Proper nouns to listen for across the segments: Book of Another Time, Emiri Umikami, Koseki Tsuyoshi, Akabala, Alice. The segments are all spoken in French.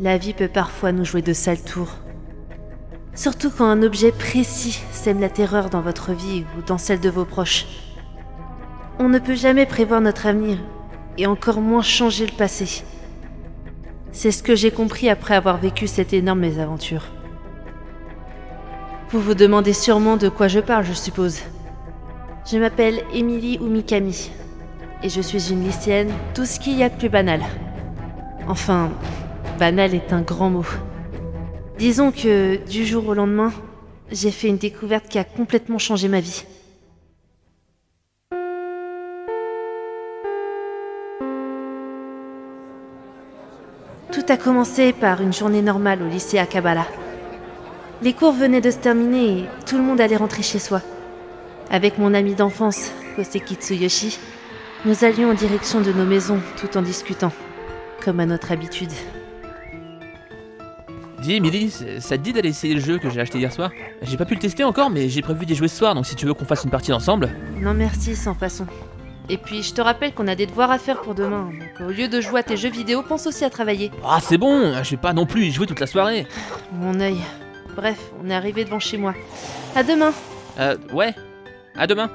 la vie peut parfois nous jouer de sales tours. Surtout quand un objet précis sème la terreur dans votre vie ou dans celle de vos proches. On ne peut jamais prévoir notre avenir, et encore moins changer le passé. C'est ce que j'ai compris après avoir vécu cette énorme mésaventure. Vous vous demandez sûrement de quoi je parle, je suppose. Je m'appelle Emiri Umikami, et je suis une lycéenne, tout ce qu'il y a de plus banal. Enfin, banal est un grand mot. Disons que, du jour au lendemain, j'ai fait une découverte qui a complètement changé ma vie. Tout a commencé par une journée normale au lycée Akabala. Les cours venaient de se terminer et tout le monde allait rentrer chez soi. Avec mon ami d'enfance, Koseki Tsuyoshi, nous allions en direction de nos maisons tout en discutant, comme à notre habitude. Dis Emily, ça te dit d'aller essayer le jeu que j'ai acheté hier soir? J'ai pas pu le tester encore, mais j'ai prévu d'y jouer ce soir, donc si tu veux qu'on fasse une partie ensemble... Non merci, sans façon. Et puis je te rappelle qu'on a des devoirs à faire pour demain, donc au lieu de jouer à tes jeux vidéo, pense aussi à travailler. Ah c'est bon, je vais pas non plus y jouer toute la soirée. Mon œil. Bref, on est arrivé devant chez moi. À demain. Ouais, à demain.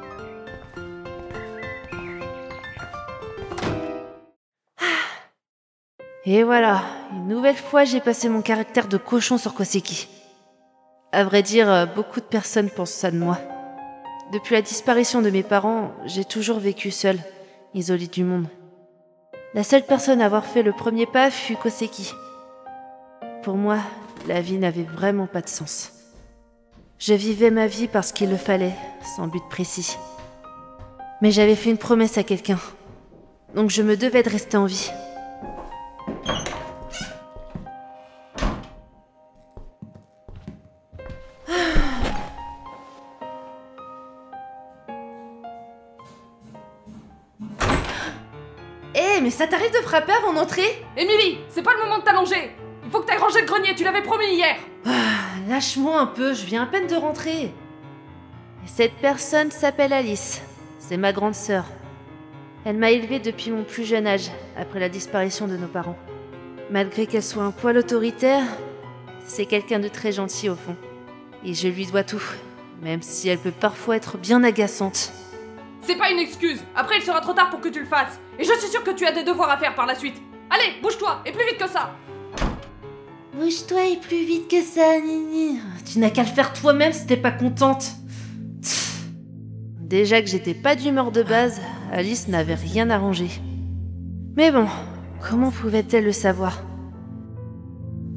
Et voilà, une nouvelle fois j'ai passé mon caractère de cochon sur Koseki. À vrai dire, beaucoup de personnes pensent ça de moi. Depuis la disparition de mes parents, j'ai toujours vécu seule, isolée du monde. La seule personne à avoir fait le premier pas fut Koseki. Pour moi, la vie n'avait vraiment pas de sens. Je vivais ma vie parce qu'il le fallait, sans but précis. Mais j'avais fait une promesse à quelqu'un, donc je me devais de rester en vie. Mais ça t'arrive de frapper avant d'entrer ? Emily, c'est pas le moment de t'allonger. Il faut que t'ailles ranger le grenier, tu l'avais promis hier. Lâche-moi un peu, je viens à peine de rentrer. Et cette personne s'appelle Alice. C'est ma grande sœur. Elle m'a élevée depuis mon plus jeune âge, après la disparition de nos parents. Malgré qu'elle soit un poil autoritaire, c'est quelqu'un de très gentil au fond. Et je lui dois tout, même si elle peut parfois être bien agaçante. C'est pas une excuse. Après, il sera trop tard pour que tu le fasses. Et je suis sûre que tu as des devoirs à faire par la suite. Allez, bouge-toi, et plus vite que ça. Bouge-toi et plus vite que ça, Nini. Tu n'as qu'à le faire toi-même si t'es pas contente. Déjà que j'étais pas d'humeur de base, Alice n'avait rien arrangé. Mais bon, comment pouvait-elle le savoir ?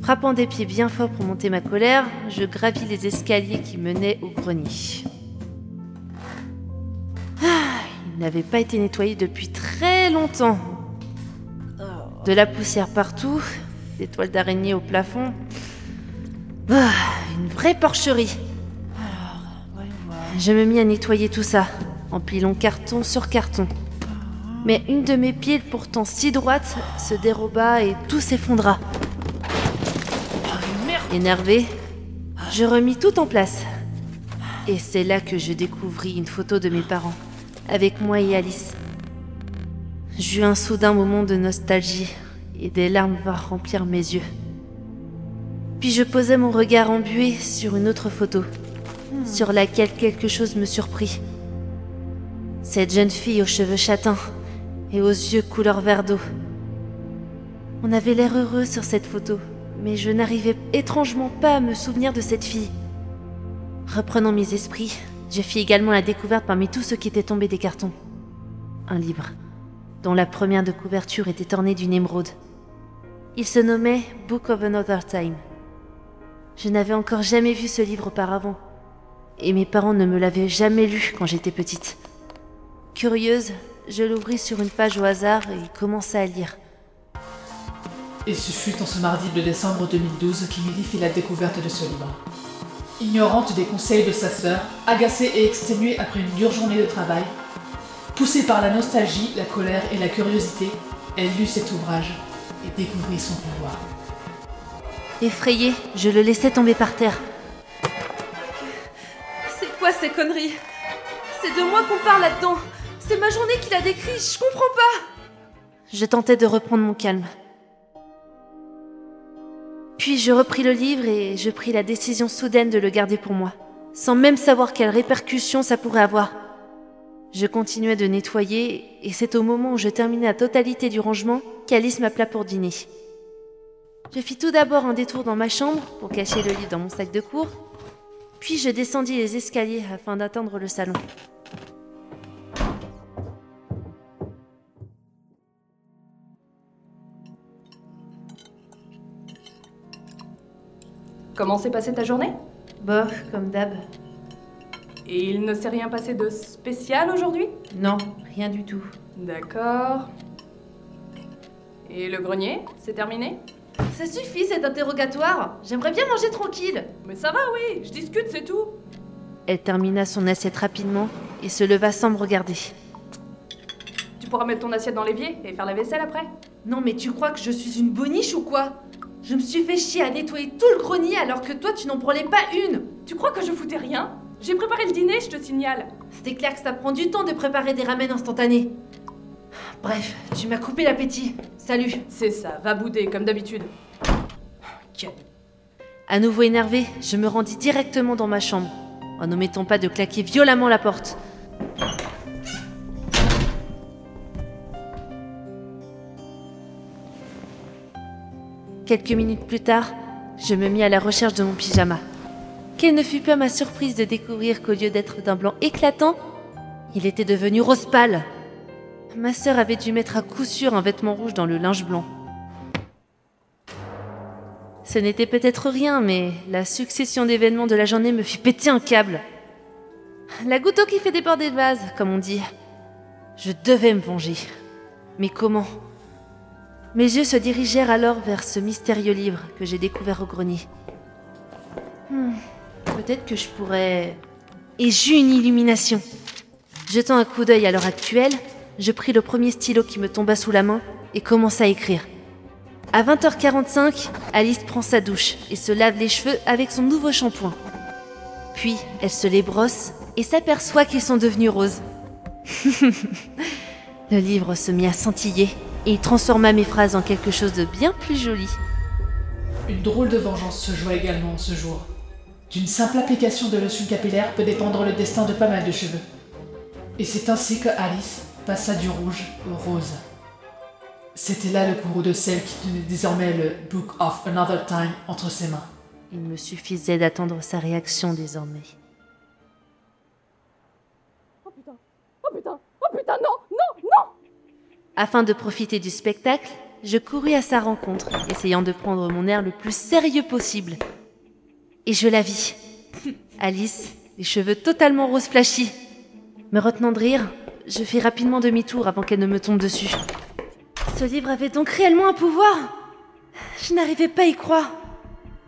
Frappant des pieds bien fort pour monter ma colère, je gravis les escaliers qui menaient au grenier. N'avait pas été nettoyé depuis très longtemps. De la poussière partout, des toiles d'araignée au plafond. Une vraie porcherie. Je me mis à nettoyer tout ça, en pilant carton sur carton. Mais une de mes piles, pourtant si droite, se déroba et tout s'effondra. Énervée, je remis tout en place. Et c'est là que je découvris une photo de mes parents. Avec moi et Alice. J'eus un soudain moment de nostalgie et des larmes vinrent remplir mes yeux. Puis je posai mon regard embué sur une autre photo, sur laquelle quelque chose me surprit. Cette jeune fille aux cheveux châtains et aux yeux couleur vert d'eau. On avait l'air heureux sur cette photo, mais je n'arrivais étrangement pas à me souvenir de cette fille. Reprenant mes esprits, je fis également la découverte parmi tous ceux qui étaient tombés des cartons. Un livre, dont la première de couverture était ornée d'une émeraude. Il se nommait « Book of Another Time ». Je n'avais encore jamais vu ce livre auparavant, et mes parents ne me l'avaient jamais lu quand j'étais petite. Curieuse, je l'ouvris sur une page au hasard et commença à lire. Et ce fut en ce mardi de décembre 2012 qu'Emilie fit la découverte de ce livre. Ignorante des conseils de sa sœur, agacée et exténuée après une dure journée de travail, poussée par la nostalgie, la colère et la curiosité, elle lut cet ouvrage et découvrit son pouvoir. Effrayée, je le laissais tomber par terre. C'est quoi ces conneries ? C'est de moi qu'on parle là-dedans. C'est ma journée qu'il a décrite, je comprends pas ! Je tentais de reprendre mon calme. Puis je repris le livre et je pris la décision soudaine de le garder pour moi, sans même savoir quelles répercussions ça pourrait avoir. Je continuais de nettoyer et c'est au moment où je terminais la totalité du rangement qu'Alice m'appela pour dîner. Je fis tout d'abord un détour dans ma chambre pour cacher le livre dans mon sac de cours, puis je descendis les escaliers afin d'atteindre le salon. Comment s'est passée ta journée ? Bof, comme d'hab. Et il ne s'est rien passé de spécial aujourd'hui ? Non, rien du tout. D'accord. Et le grenier, c'est terminé ? Ça suffit cet interrogatoire, j'aimerais bien manger tranquille. Mais ça va oui, je discute, c'est tout. Elle termina son assiette rapidement et se leva sans me regarder. Tu pourras mettre ton assiette dans l'évier et faire la vaisselle après ? Non mais tu crois que je suis une boniche ou quoi ? Je me suis fait chier à nettoyer tout le grenier alors que toi, tu n'en prenais pas une. Tu crois que je foutais rien ? J'ai préparé le dîner, je te signale. C'était clair que ça prend du temps de préparer des ramen instantanés. Bref, tu m'as coupé l'appétit. Salut. C'est ça, va bouder, comme d'habitude. Okay. À nouveau énervée, je me rendis directement dans ma chambre, en n'omettant pas de claquer violemment la porte. Quelques minutes plus tard, je me mis à la recherche de mon pyjama. Quelle ne fut pas ma surprise de découvrir qu'au lieu d'être d'un blanc éclatant, il était devenu rose pâle. Ma sœur avait dû mettre à coup sûr un vêtement rouge dans le linge blanc. Ce n'était peut-être rien, mais la succession d'événements de la journée me fit péter un câble. La goutte d'eau qui fait déborder le vase, comme on dit. Je devais me venger. Mais comment ? Mes yeux se dirigèrent alors vers ce mystérieux livre que j'ai découvert au grenier. Peut-être que je pourrais... Et j'eus une illumination. Jetant un coup d'œil à l'heure actuelle, je pris le premier stylo qui me tomba sous la main et commença à écrire. À 20h45, Alice prend sa douche et se lave les cheveux avec son nouveau shampoing. Puis, elle se les brosse et s'aperçoit qu'ils sont devenus roses. Le livre se mit à scintiller. Et il transforma mes phrases en quelque chose de bien plus joli. Une drôle de vengeance se joua également en ce jour. D'une simple application de lotion capillaire peut dépendre le destin de pas mal de cheveux. Et c'est ainsi que Alice passa du rouge au rose. C'était là le courroux de celle qui tenait désormais le Book of Another Time entre ses mains. Il me suffisait d'attendre sa réaction désormais. Oh putain, non! Afin de profiter du spectacle, je courus à sa rencontre, essayant de prendre mon air le plus sérieux possible. Et je la vis. Alice, les cheveux totalement rose flashy. Me retenant de rire, je fis rapidement demi-tour avant qu'elle ne me tombe dessus. Ce livre avait donc réellement un pouvoir ? Je n'arrivais pas à y croire.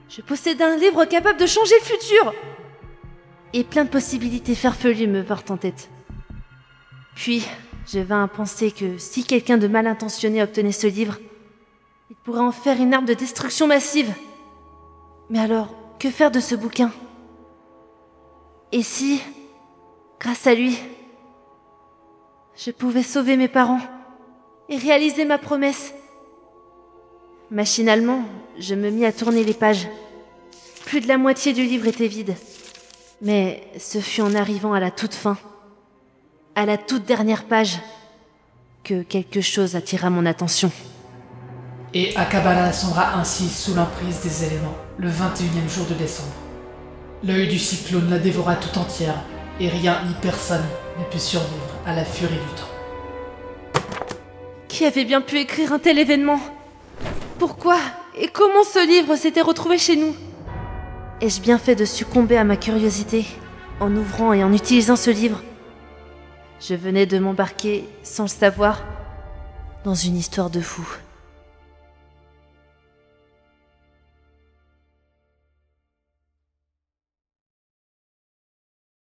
Je possédais un livre capable de changer le futur ! Et plein de possibilités farfelues me vinrent en tête. Puis... je vins à penser que si quelqu'un de mal intentionné obtenait ce livre, il pourrait en faire une arme de destruction massive. Mais alors, que faire de ce bouquin ? Et si, grâce à lui, je pouvais sauver mes parents et réaliser ma promesse ? Machinalement, je me mis à tourner les pages. Plus de la moitié du livre était vide. Mais ce fut en arrivant à la toute fin, à la toute dernière page, que quelque chose attira mon attention. Et Akabala sombra ainsi sous l'emprise des éléments, le 21e jour de décembre. L'œil du cyclone la dévora tout entière, et rien ni personne ne put survivre à la furie du temps. Qui avait bien pu écrire un tel événement ? Pourquoi et comment ce livre s'était retrouvé chez nous ? Ai-je bien fait de succomber à ma curiosité, en ouvrant et en utilisant ce livre ? Je venais de m'embarquer, sans le savoir, dans une histoire de fou.